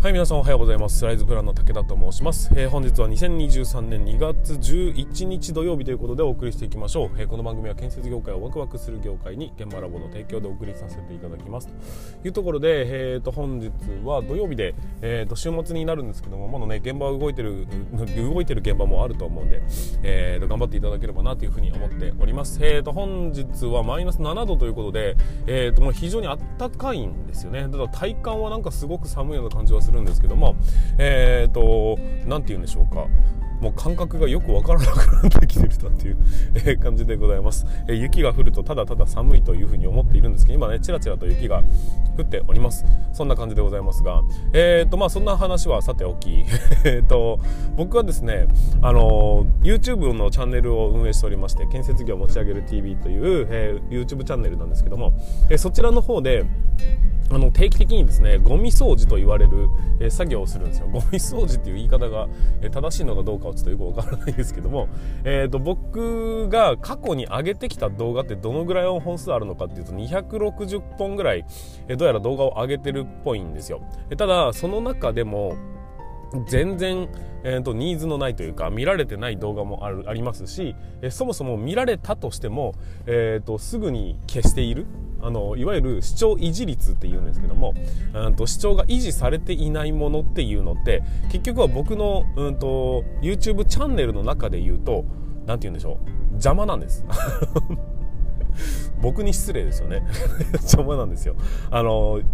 はい、皆さんおはようございます。ライズプランの武田と申します。本日は2023年2月11日土曜日ということでお送りしていきましょう。この番組は建設業界をワクワクする業界に現場ラボの提供でお送りさせていただきますというところで、本日は土曜日で、週末になるんですけども、まだね現場は動いてる現場もあると思うんで、頑張っていただければなというふうに思っております。本日はマイナス7度ということで、もう非常に暖かいんですよね。だから体感はなんかすごく寒いような感じはするんですけども、なんて言うんでしょうか、もう感覚がよくわからなくなってきてるなっていう感じでございます。雪が降るとただただ寒いというふうに思っているんですけど、今ねちらちらと雪が降っております。そんな感じでございますが、そんな話はさておき、僕はですね、YouTube のチャンネルを運営しておりまして、建設業を持ち上げる TV という、YouTube チャンネルなんですけども、そちらの方で定期的にですねゴミ掃除と言われる、作業をするんですよ。ゴミ掃除っていう言い方が、正しいのかどうかはちょっとよくわからないですけども、僕が過去に上げてきた動画ってどのぐらいの本数あるのかっていうと260本ぐらい、どうやら動画を上げてるっぽいんですよ。ただその中でも全然、ニーズのないというか見られてない動画もありますし、そもそも見られたとしても、すぐに消している、いわゆる視聴維持率っていうんですけども、視聴が維持されていないものっていうのって結局は僕の、YouTube チャンネルの中で言うとなんて言うんでしょう、邪魔なんです僕に失礼ですよね邪魔なんですよ。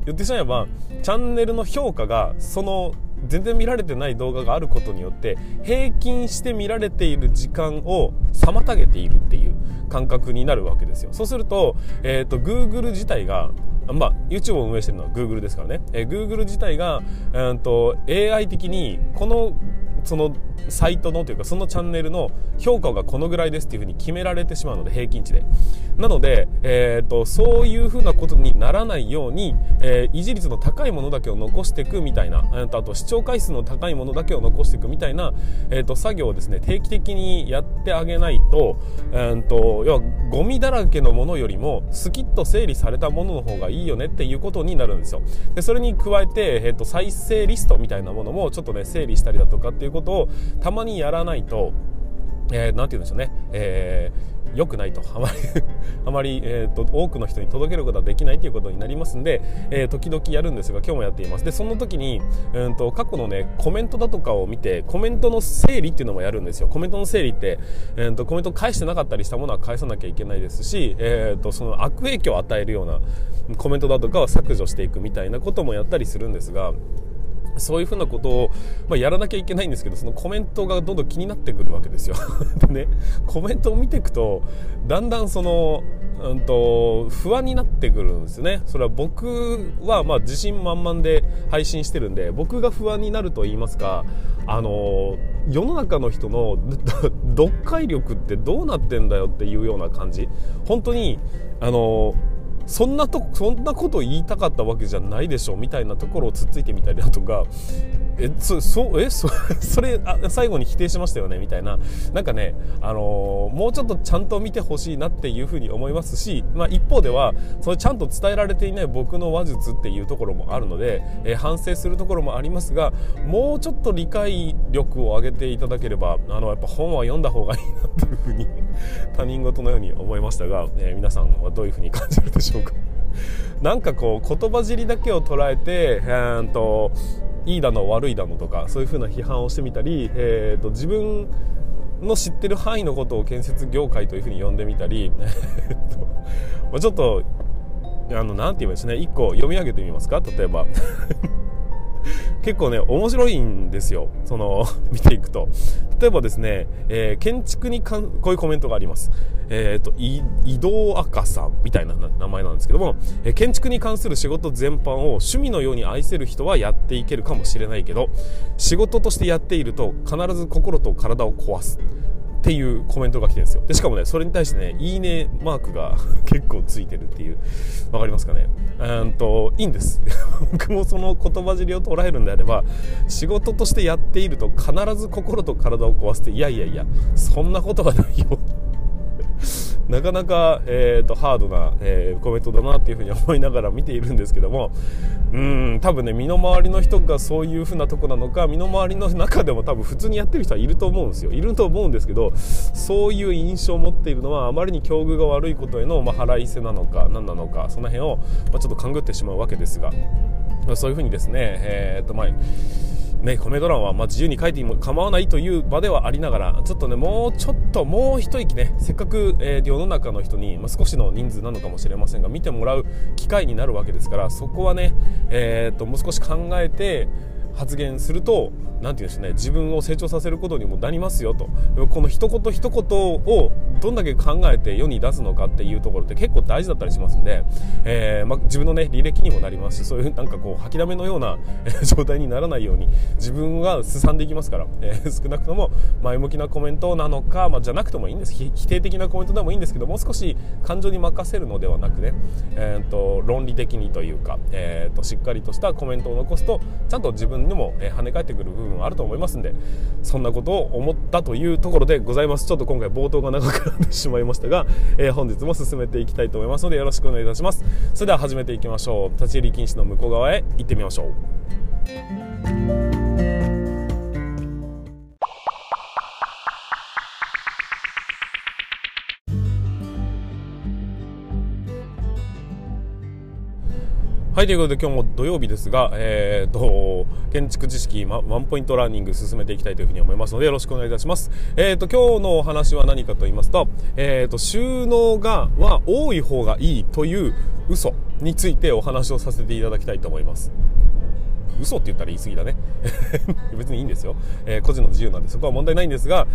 言ってしまえばチャンネルの評価がその全然見られてない動画があることによって平均して見られている時間を妨げているっていう感覚になるわけですよ。そうすると、Google 自体がYouTube を運営しているのは Google ですからね、Google 自体が、AI 的にそのサイトのというかそのチャンネルの評価がこのぐらいですっていう風に決められてしまうので、平均値でなので、そういう風なことにならないように、維持率の高いものだけを残していくみたいな、あと視聴回数の高いものだけを残していくみたいな、作業をですね定期的にやってあげないと、要はゴミだらけのものよりもスキッと整理されたものの方がいいよねっていうことになるんですよ。でそれに加えて、再生リストみたいなものもちょっとね整理したりだとかっていうことをたまにやらないと、なんて言うんでしょうね、良くないとあまり、多くの人に届けることはできないということになりますんで、時々やるんですが今日もやっています。でその時に、過去のねコメントだとかを見てコメントの整理っていうのもやるんですよ。コメントの整理って、コメント返してなかったりしたものは返さなきゃいけないですし、その悪影響を与えるようなコメントだとかを削除していくみたいなこともやったりするんですが、そういうふうなことを、やらなきゃいけないんですけど、そのコメントがどんどん気になってくるわけですよで、ね、コメントを見ていくとだんだん不安になってくるんですよね。それは僕は自信満々で配信してるんで、僕が不安になると言いますか、世の中の人の読解力ってどうなってんだよっていうような感じ、本当にそんなこと言いたかったわけじゃないでしょみたいなところをつっついてみたりだとか、最後に否定しましたよねみたいな、なんかね、もうちょっとちゃんと見てほしいなっていうふうに思いますし、一方ではそれちゃんと伝えられていない僕の話術っていうところもあるので、反省するところもありますが、もうちょっと理解力を上げていただければ、やっぱ本は読んだ方がいいなっていうふうに他人事のように思いましたが、皆さんはどういうふうに感じるでしょうかなんかこう言葉尻だけを捉えて、いいだの悪いだのとかそういう風な批判をしてみたり、自分の知ってる範囲のことを建設業界という風に呼んでみたりちょっとなんて言うんですね、1個読み上げてみますか。例えば結構ね面白いんですよ、見ていくと。例えばですね、建築にこういうコメントがあります。井戸赤さんみたいな名前なんですけども、建築に関する仕事全般を趣味のように愛せる人はやっていけるかもしれないけど、仕事としてやっていると必ず心と体を壊すっていうコメントが来てるんですよ。でしかもねそれに対してねいいねマークが結構ついてるっていう、わかりますかね。いいんです僕もその言葉尻を捉えるんであれば、仕事としてやっていると必ず心と体を壊すって、いやいやいやそんなことはないよなかなか、ハードな、コメントだなっていうふうに思いながら見ているんですけども、多分ね、身の回りの人がそういうふうなとこなのか、身の回りの中でも多分普通にやってる人はいると思うんですよ。いると思うんですけど、そういう印象を持っているのはあまりに境遇が悪いことへの、腹いせなのか何なのか、その辺を、ちょっと勘ぐってしまうわけですが、そういうふうにですね、コメド欄は自由に書いても構わないという場ではありながら、ちょっとね、もう一息ね、せっかく、世の中の人に、少しの人数なのかもしれませんが見てもらう機会になるわけですから、そこはね、もう少し考えて発言すると、なんていうんでしょうね、自分を成長させることにもなりますよと。この一言一言をどんだけ考えて世に出すのかっていうところって結構大事だったりしますんで、自分のね、履歴にもなりますし、そういうなんかこう吐きだめのような状態にならないように自分がすさんでいきますから、少なくとも前向きなコメントなのか、じゃなくてもいいんです。否定的なコメントでもいいんですけど、もう少し感情に任せるのではなくね、論理的にというか、しっかりとしたコメントを残すと、ちゃんと自分にも跳ね返ってくる部分はあると思いますんで、そんなことを思ったというところでございます。ちょっと今回冒頭が長くなってしまいましたが、本日も進めていきたいと思いますのでよろしくお願いいたします。それでは始めていきましょう。立ち入り禁止の向こう側へ行ってみましょう。はい、ということで今日も土曜日ですが、建築知識ワンポイントラーニング進めていきたいというふうに思いますのでよろしくお願いいたします。今日のお話は何かと言いますと、収納が多い方がいいという嘘についてお話をさせていただきたいと思います。嘘って言ったら言い過ぎだね別にいいんですよ、個人の自由なんでそこは問題ないんですが、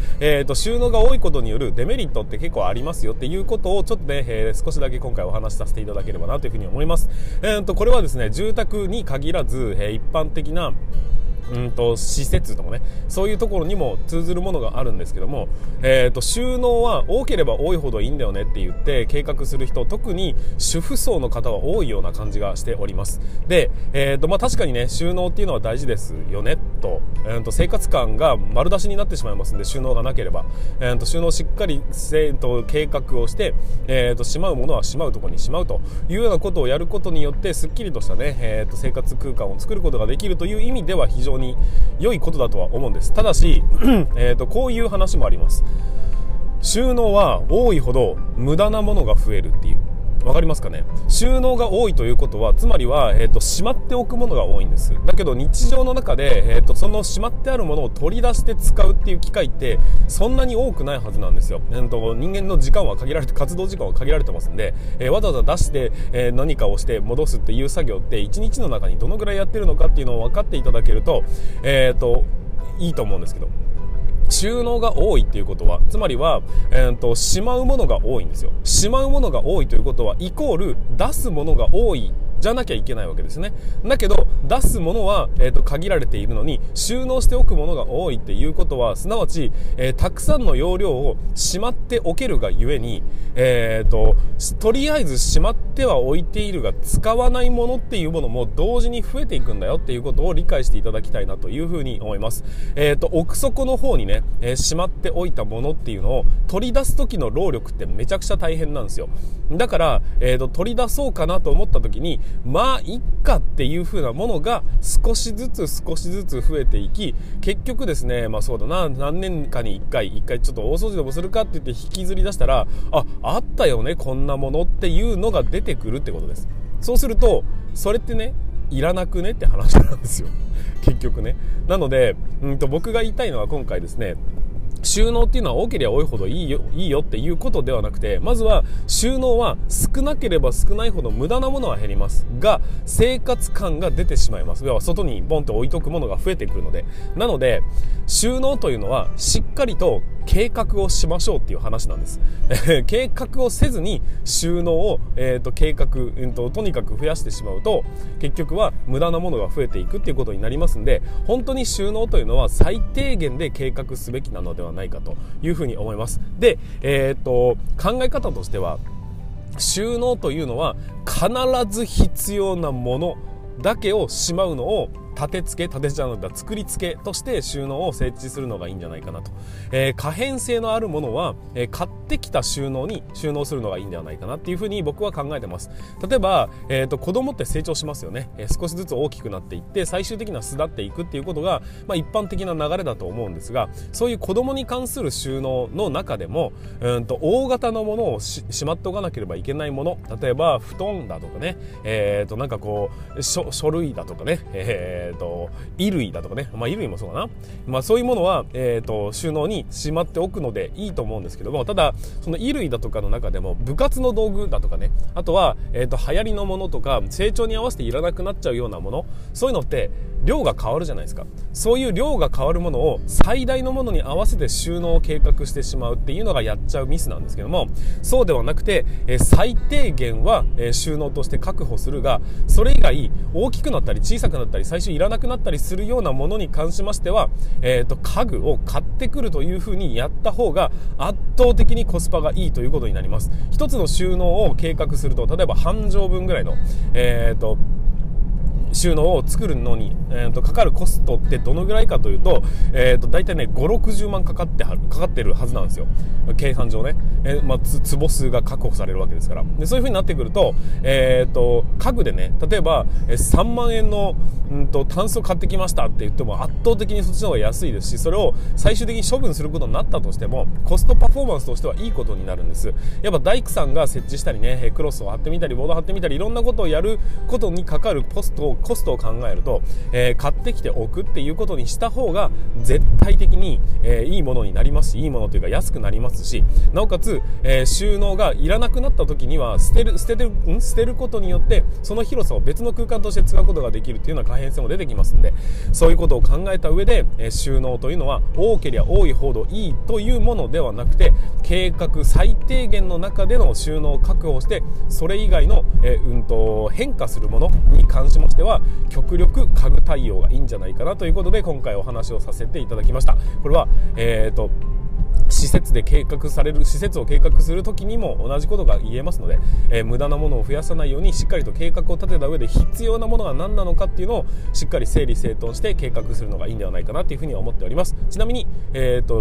収納が多いことによるデメリットって結構ありますよっていうことをちょっとね、少しだけ今回お話しさせていただければなというふうに思います。これはですね、住宅に限らず、一般的な施設とかね、そういうところにも通ずるものがあるんですけども、収納は多ければ多いほどいいんだよねって言って計画する人、特に主婦層の方は多いような感じがしております。で、確かにね、収納っていうのは大事ですよねと、生活感が丸出しになってしまいますんで、収納がなければ、収納をしっかり、計画をして、しまうものはしまうところにしまうというようなことをやることによってすっきりとしたね、生活空間を作ることができるという意味では非常に良いことだとは思うんです。ただし、こういう話もあります。収納は多いほど無駄なものが増えるっていう、わかりますかね。収納が多いということは、つまりは、しまっておくものが多いんです。だけど日常の中で、そのしまってあるものを取り出して使うっていう機会ってそんなに多くないはずなんですよ。人間の時間は限られて、活動時間は限られてますんで、わざわざ出して、何かをして戻すっていう作業って1日の中にどのぐらいやってるのかっていうのを分かっていただけると、いいと思うんですけど、収納が多いっていうことは、つまりは、しまうものが多いんですよ。しまうものが多いということはイコール出すものが多いじゃなきゃいけないわけですね。だけど出すものは、限られているのに収納しておくものが多いっていうことは、すなわち、たくさんの容量をしまっておけるがゆえに、とりあえずしまっては置いているが使わないものっていうものも同時に増えていくんだよっていうことを理解していただきたいなというふうに思います。奥底の方にね、しまっておいたものっていうのを取り出す時の労力ってめちゃくちゃ大変なんですよ。だから、取り出そうかなと思った時に、いっかっていう風なものが少しずつ増えていき、結局ですね、そうだな、何年かに1回ちょっと大掃除でもするかって言って引きずり出したら、あったよねこんなものっていうのが出てくるってことです。そうするとそれってね、いらなくねって話なんですよ結局ね。なので僕が言いたいのは、今回ですね、収納っていうのは多ければ多いほどいいよっていうことではなくて、まずは収納は少なければ少ないほど無駄なものは減りますが、生活感が出てしまいます。要は外にボンと置いとくものが増えてくるので、なので収納というのはしっかりと計画をしましょうっていう話なんです計画をせずに収納を、計画、とにかく増やしてしまうと、結局は無駄なものが増えていくっていうことになりますんで、本当に収納というのは最低限で計画すべきなのではないかというふうに思います。で、考え方としては、収納というのは必ず必要なものだけをしまうのを作り付けとして収納を設置するのがいいんじゃないかなと、可変性のあるものは、買ってきた収納に収納するのがいいんではないかなっていうふうに僕は考えてます。例えば、子供って成長しますよね、少しずつ大きくなっていって最終的には巣立っていくっていうことが、一般的な流れだと思うんですが、そういう子供に関する収納の中でも大型のものを しまっておかなければいけないもの、例えば布団だとかね、なんかこう書類だとかね、衣類だとかね、衣類もそうかな、そういうものは、収納にしまっておくのでいいと思うんですけども、ただその衣類だとかの中でも部活の道具だとかね、あとは、流行りのものとか成長に合わせていらなくなっちゃうようなもの、そういうのって量が変わるじゃないですか。そういう量が変わるものを最大のものに合わせて収納を計画してしまうっていうのがやっちゃうミスなんですけども、そうではなくて最低限は収納として確保するが、それ以外大きくなったり小さくなったり最終いらなくなったりするようなものに関しましては、家具を買ってくるというふうにやった方が圧倒的にコスパがいいということになります。一つの収納を計画すると、例えば半畳分ぐらいの収納を作るのに、かかるコストってどのぐらいかというと、だいたいね 5,60 万かかってるはずなんですよ、計算上ね。坪数が確保されるわけですから。でそういう風になってくると、家具でね、例えば3万円のタンスを買ってきましたって言っても圧倒的にそっちの方が安いですし、それを最終的に処分することになったとしてもコストパフォーマンスとしてはいいことになるんです。やっぱ大工さんが設置したりね、クロスを貼ってみたりボード貼ってみたり、いろんなことをやることにかかるコストを考えると、買ってきておくっていうことにした方が絶対的に、いいものになりますし、いいものというか安くなりますし、なおかつ、収納がいらなくなった時には捨てることによってその広さを別の空間として使うことができるっていうような可変性も出てきますので、そういうことを考えた上で、収納というのは多ければ多いほどいいというものではなくて、計画最低限の中での収納を確保して、それ以外の、変化するものに関しましては極力家具対応がいいんじゃないかなということで、今回お話をさせていただきました。これは、施設を計画するときにも同じことが言えますので、無駄なものを増やさないようにしっかりと計画を立てた上で、必要なものが何なのかっていうのをしっかり整理整頓して計画するのがいいんではないかなというふうに思っております。ちなみに、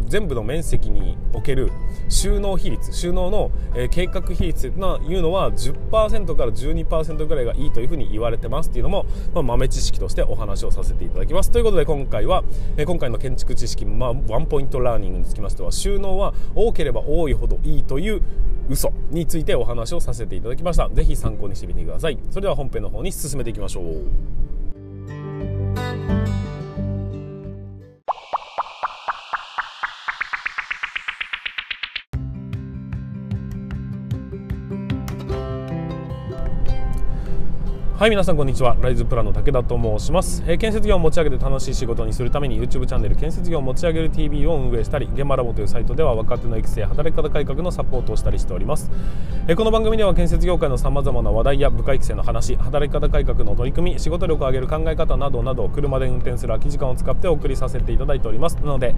全部の面積における収納の計画比率というのは 10% から 12% ぐらいがいいというふうに言われてますっていうのも、豆知識としてお話をさせていただきます。ということで今回の建築知識、ワンポイントラーニングにつきましては、収納は多ければ多いほどいいという嘘についてお話をさせていただきました。ぜひ参考にしてみてください。それでは本編の方に進めていきましょう。はい、皆さんこんにちは。ライズプランの武田と申します。建設業を持ち上げて楽しい仕事にするために YouTube チャンネル建設業を持ち上げる TV を運営したり、現場ラボというサイトでは若手の育成、働き方改革のサポートをしたりしております。この番組では建設業界のさまざまな話題や部下育成の話、働き方改革の取り組み、仕事力を上げる考え方などなど、車で運転する空き時間を使ってお送りさせていただいておりますので、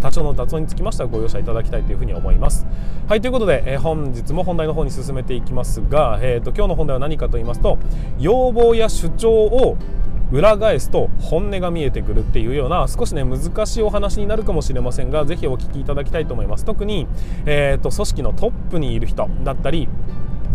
多少の雑音につきましてはご容赦いただきたいというふうに思います。はい、ということで本日も本題の方に進めていきますが、今日の本題は何かと言いますと、要望や主張を裏返すと本音が見えてくるっていうような、少しね難しいお話になるかもしれませんが、ぜひお聞きいただきたいと思います。特に、組織のトップにいる人だったり、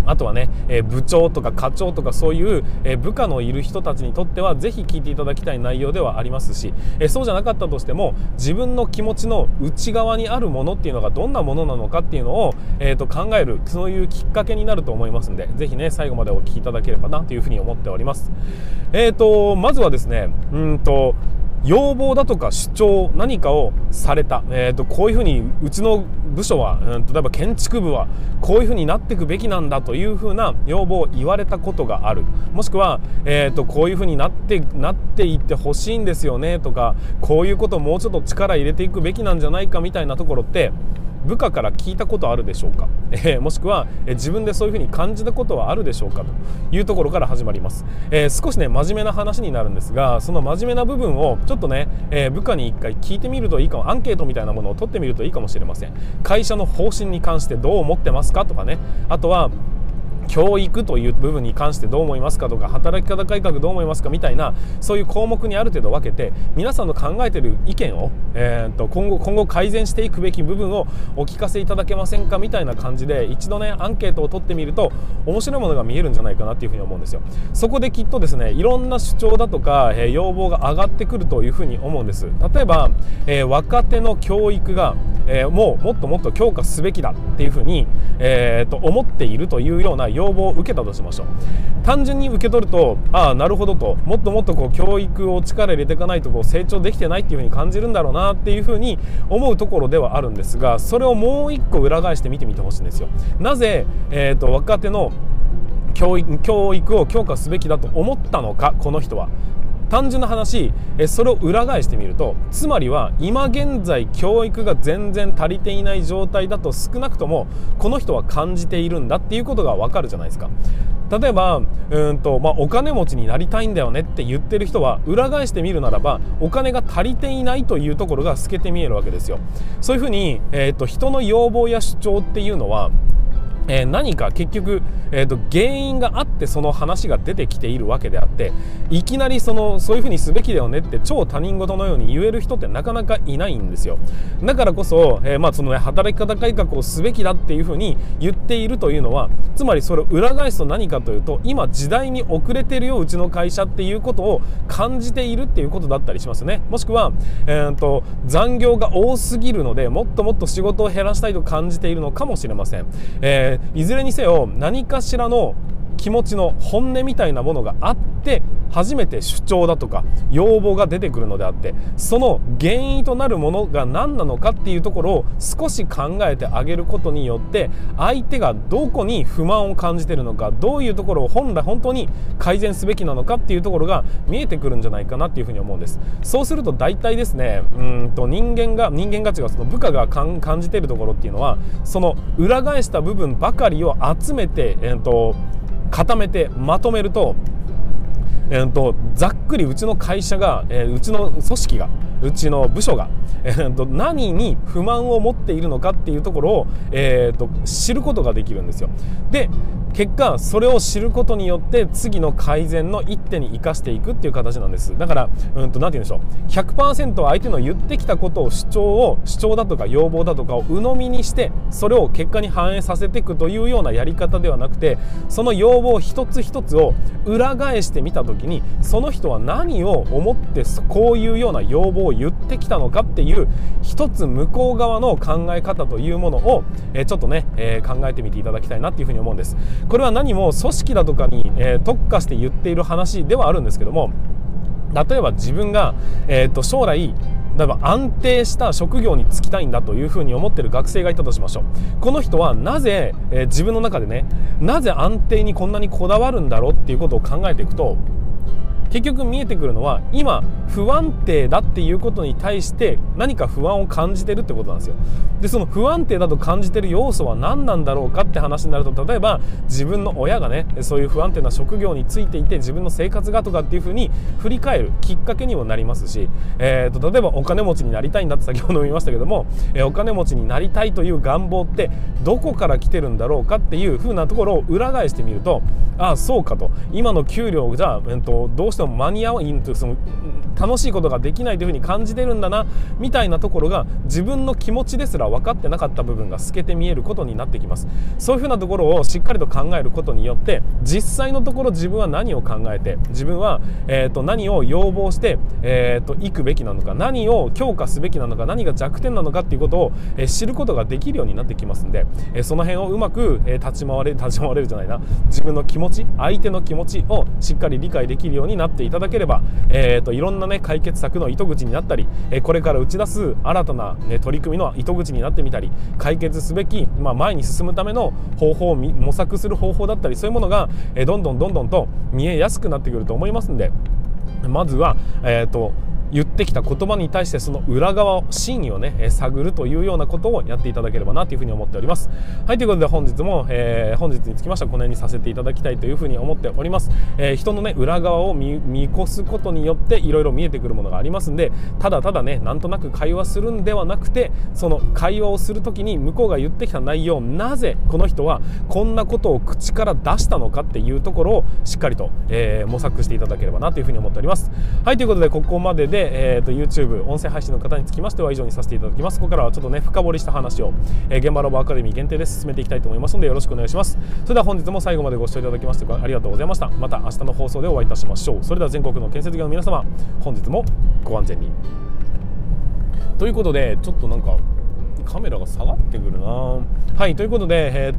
あとはね、部長とか課長とかそういう、部下のいる人たちにとってはぜひ聞いていただきたい内容ではありますし、そうじゃなかったとしても自分の気持ちの内側にあるものっていうのがどんなものなのかっていうのを、考える、そういうきっかけになると思いますので、ぜひね最後までお聞きいただければなというふうに思っております。まずはですね、要望だとか主張、何かをされた、こういうふうにうちの部署は、例えば建築部はこういうふうになっていくべきなんだというふうな要望を言われたことがある、もしくは、こういうふうになっていってほしいんですよねとか、こういうことをもうちょっと力入れていくべきなんじゃないかみたいなところって部下から聞いたことあるでしょうか、もしくは、自分でそういうふうに感じたことはあるでしょうかというところから始まります。少しね真面目な話になるんですが、その真面目な部分をちょっとね、部下に一回聞いてみるといいかも、アンケートみたいなものを取ってみるといいかもしれません。会社の方針に関してどう思ってますかとかね、あとは教育という部分に関してどう思いますかとか、働き方改革どう思いますかみたいな、そういう項目にある程度分けて、皆さんの考えている意見を、今後改善していくべき部分をお聞かせいただけませんかみたいな感じで、一度ねアンケートを取ってみると面白いものが見えるんじゃないかなっていうふうに思うんですよ。そこできっとですね、いろんな主張だとか、要望が上がってくるというふうに思うんです。例えば、若手の教育が、もっと強化すべきだっていうふうに、思っているというような要望を受けたとしましょう。単純に受け取ると、ああなるほどと、もっとこう教育を力入れていかないとこう成長できてないっていうふうに感じるんだろうなっていうふうに思うところではあるんですが、それをもう一個裏返して見てみてほしいんですよ。なぜ、若手の教育を強化すべきだと思ったのか、この人は。単純な話、それを裏返してみると、つまりは今現在教育が全然足りていない状態だと少なくともこの人は感じているんだっていうことがわかるじゃないですか。例えばお金持ちになりたいんだよねって言ってる人は、裏返してみるならばお金が足りていないというところが透けて見えるわけですよ。そういうふうに、人の要望や主張っていうのは何か結局、原因があってその話が出てきているわけであって、いきなりそういうふうにすべきだよねって超他人事のように言える人ってなかなかいないんですよ。だからこそ、働き方改革をすべきだっていうふうに言っているというのは、つまりそれを裏返すと何かというと、今時代に遅れてるようちの会社っていうことを感じているっていうことだったりしますよね。もしくは、残業が多すぎるのでもっと仕事を減らしたいと感じているのかもしれません。いずれにせよ、何かしらの気持ちの本音みたいなものがあって初めて主張だとか要望が出てくるのであって、その原因となるものが何なのかっていうところを少し考えてあげることによって、相手がどこに不満を感じているのか、どういうところを本当に改善すべきなのかっていうところが見えてくるんじゃないかなっていうふうに思うんです。そうすると大体ですね、人間が違う、その部下が感じているところっていうのは、その裏返した部分ばかりを集めて、固めてまとめると、ざっくりうちの会社が、うちの組織が、うちの部署が、何に不満を持っているのかっていうところを、知ることができるんですよ。で結果、それを知ることによって次の改善の一手に生かしていくっていう形なんです。だからなんて言うんでしょう、 100% 相手の言ってきたことを主張だとか要望だとかを鵜呑みにして、それを結果に反映させていくというようなやり方ではなくて、その要望一つ一つを裏返してみた時に、その人は何を思ってこういうような要望を言ってきたのかっていう一つ向こう側の考え方というものをちょっとね、考えてみていただきたいなっていうふうに思うんです。これは何も組織だとかに特化して言っている話ではあるんですけども、例えば自分が将来例えば安定した職業に就きたいんだというふうに思っている学生がいたとしましょう。この人はなぜ、自分の中でね、なぜ安定にこんなにこだわるんだろうっていうことを考えていくと、結局見えてくるのは、今不安定だっていうことに対して何か不安を感じてるってことなんですよ。でその不安定だと感じてる要素は何なんだろうかって話になると、例えば自分の親がね、そういう不安定な職業についていて自分の生活がとかっていうふうに振り返るきっかけにもなりますし、例えばお金持ちになりたいんだって先ほども言いましたけども、お金持ちになりたいという願望ってどこから来てるんだろうかっていうふうなところを裏返してみると、ああそうかと、今の給料じゃ、どうしても間に合わないと、その楽しいことができないというふうに感じてるんだなみたいなところが、自分の気持ちですら分かってなかった部分が透けて見えることになってきます。そういうふうなところをしっかりと考えることによって、実際のところ自分は何を考えて、自分は、何を要望して、いくべきなのか、何を強化すべきなのか、何が弱点なのかっていうことを、知ることができるようになってきますんで、その辺をうまく、立ち回れるじゃないな、自分の気持ち、相手の気持ちをしっかり理解できるようになっていただければ、いろんな解決策の糸口になったり、これから打ち出す新たな、取り組みの糸口になってみたり、解決すべき、前に進むための方法を模索する方法だったり、そういうものがどんどんと見えやすくなってくると思いますんで、まずは言ってきた言葉に対してその裏側を、真意をね探るというようなことをやっていただければなというふうに思っております。はい、ということで本日も、本日につきましてはこの辺にさせていただきたいというふうに思っております。人のね裏側を見越すことによっていろいろ見えてくるものがありますんで、ただただねなんとなく会話するんではなくて、その会話をする時に向こうが言ってきた内容、なぜこの人はこんなことを口から出したのかっていうところをしっかりと、模索していただければなというふうに思っております。はい、ということでここまでで、YouTube 音声配信の方につきましては以上にさせていただきます。ここからはちょっとね深掘りした話を、現場ロボアカデミー限定で進めていきたいと思いますのでよろしくお願いします。それでは本日も最後までご視聴いただきましてありがとうございました。また明日の放送でお会いいたしましょう。それでは全国の建設業の皆様、本日もご安全に。ということでちょっとなんかカメラが下がってくるな。はい、ということで